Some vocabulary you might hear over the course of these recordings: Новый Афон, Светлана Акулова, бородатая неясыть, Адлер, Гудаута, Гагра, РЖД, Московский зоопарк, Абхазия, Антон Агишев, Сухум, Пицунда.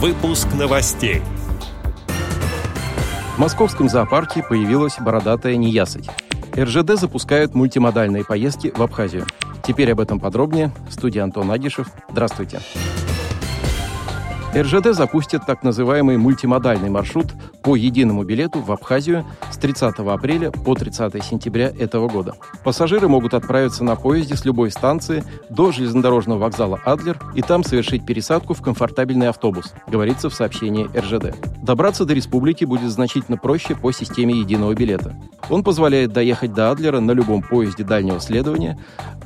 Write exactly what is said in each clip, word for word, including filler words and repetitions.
Выпуск новостей. В Московском зоопарке появилась бородатая неясыть. эр жэ дэ запускают мультимодальные поездки в Абхазию. Теперь об этом подробнее. В студии Антон Агишев. Здравствуйте. эр жэ дэ запустит так называемый мультимодальный маршрут по единому билету в Абхазию с тридцатого апреля по тридцатого сентября этого года. Пассажиры могут отправиться на поезде с любой станции до железнодорожного вокзала Адлер и там совершить пересадку в комфортабельный автобус, говорится в сообщении эр жэ дэ. Добраться до республики будет значительно проще по системе единого билета. Он позволяет доехать до Адлера на любом поезде дальнего следования,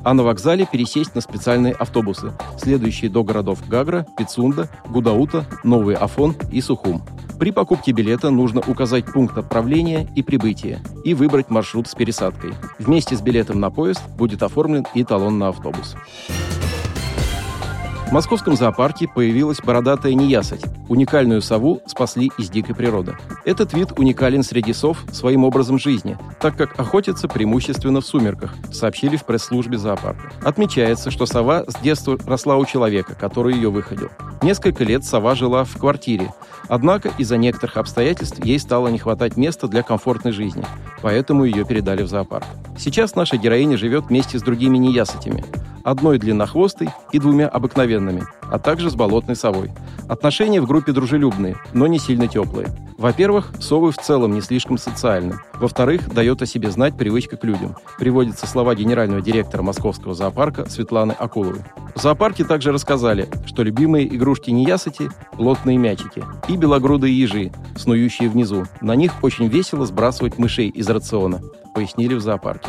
а на вокзале пересесть на специальные автобусы, следующие до городов Гагра, Пицунда, Гудаута, Новый Афон и Сухум. При покупке билета нужно указать пункт отправления и прибытия и выбрать маршрут с пересадкой. Вместе с билетом на поезд будет оформлен и талон на автобус. В Московском зоопарке появилась бородатая неясыть. Уникальную сову спасли из дикой природы. Этот вид уникален среди сов своим образом жизни, так как охотятся преимущественно в сумерках, сообщили в пресс-службе зоопарка. Отмечается, что сова с детства росла у человека, который ее выходил. Несколько лет сова жила в квартире, однако из-за некоторых обстоятельств ей стало не хватать места для комфортной жизни, поэтому ее передали в зоопарк. Сейчас наша героиня живет вместе с другими неясытями, одной длиннохвостой и двумя обыкновенными, а также с болотной совой. Отношения в группе дружелюбные, но не сильно теплые. Во-первых, совы в целом не слишком социальны. Во-вторых, дает о себе знать привычка к людям. Приводятся слова генерального директора Московского зоопарка Светланы Акуловой. В зоопарке также рассказали, что любимые игрушки неясыти – плотные мячики и белогрудые ежи, снующие внизу. На них очень весело сбрасывать мышей из рациона, пояснили в зоопарке.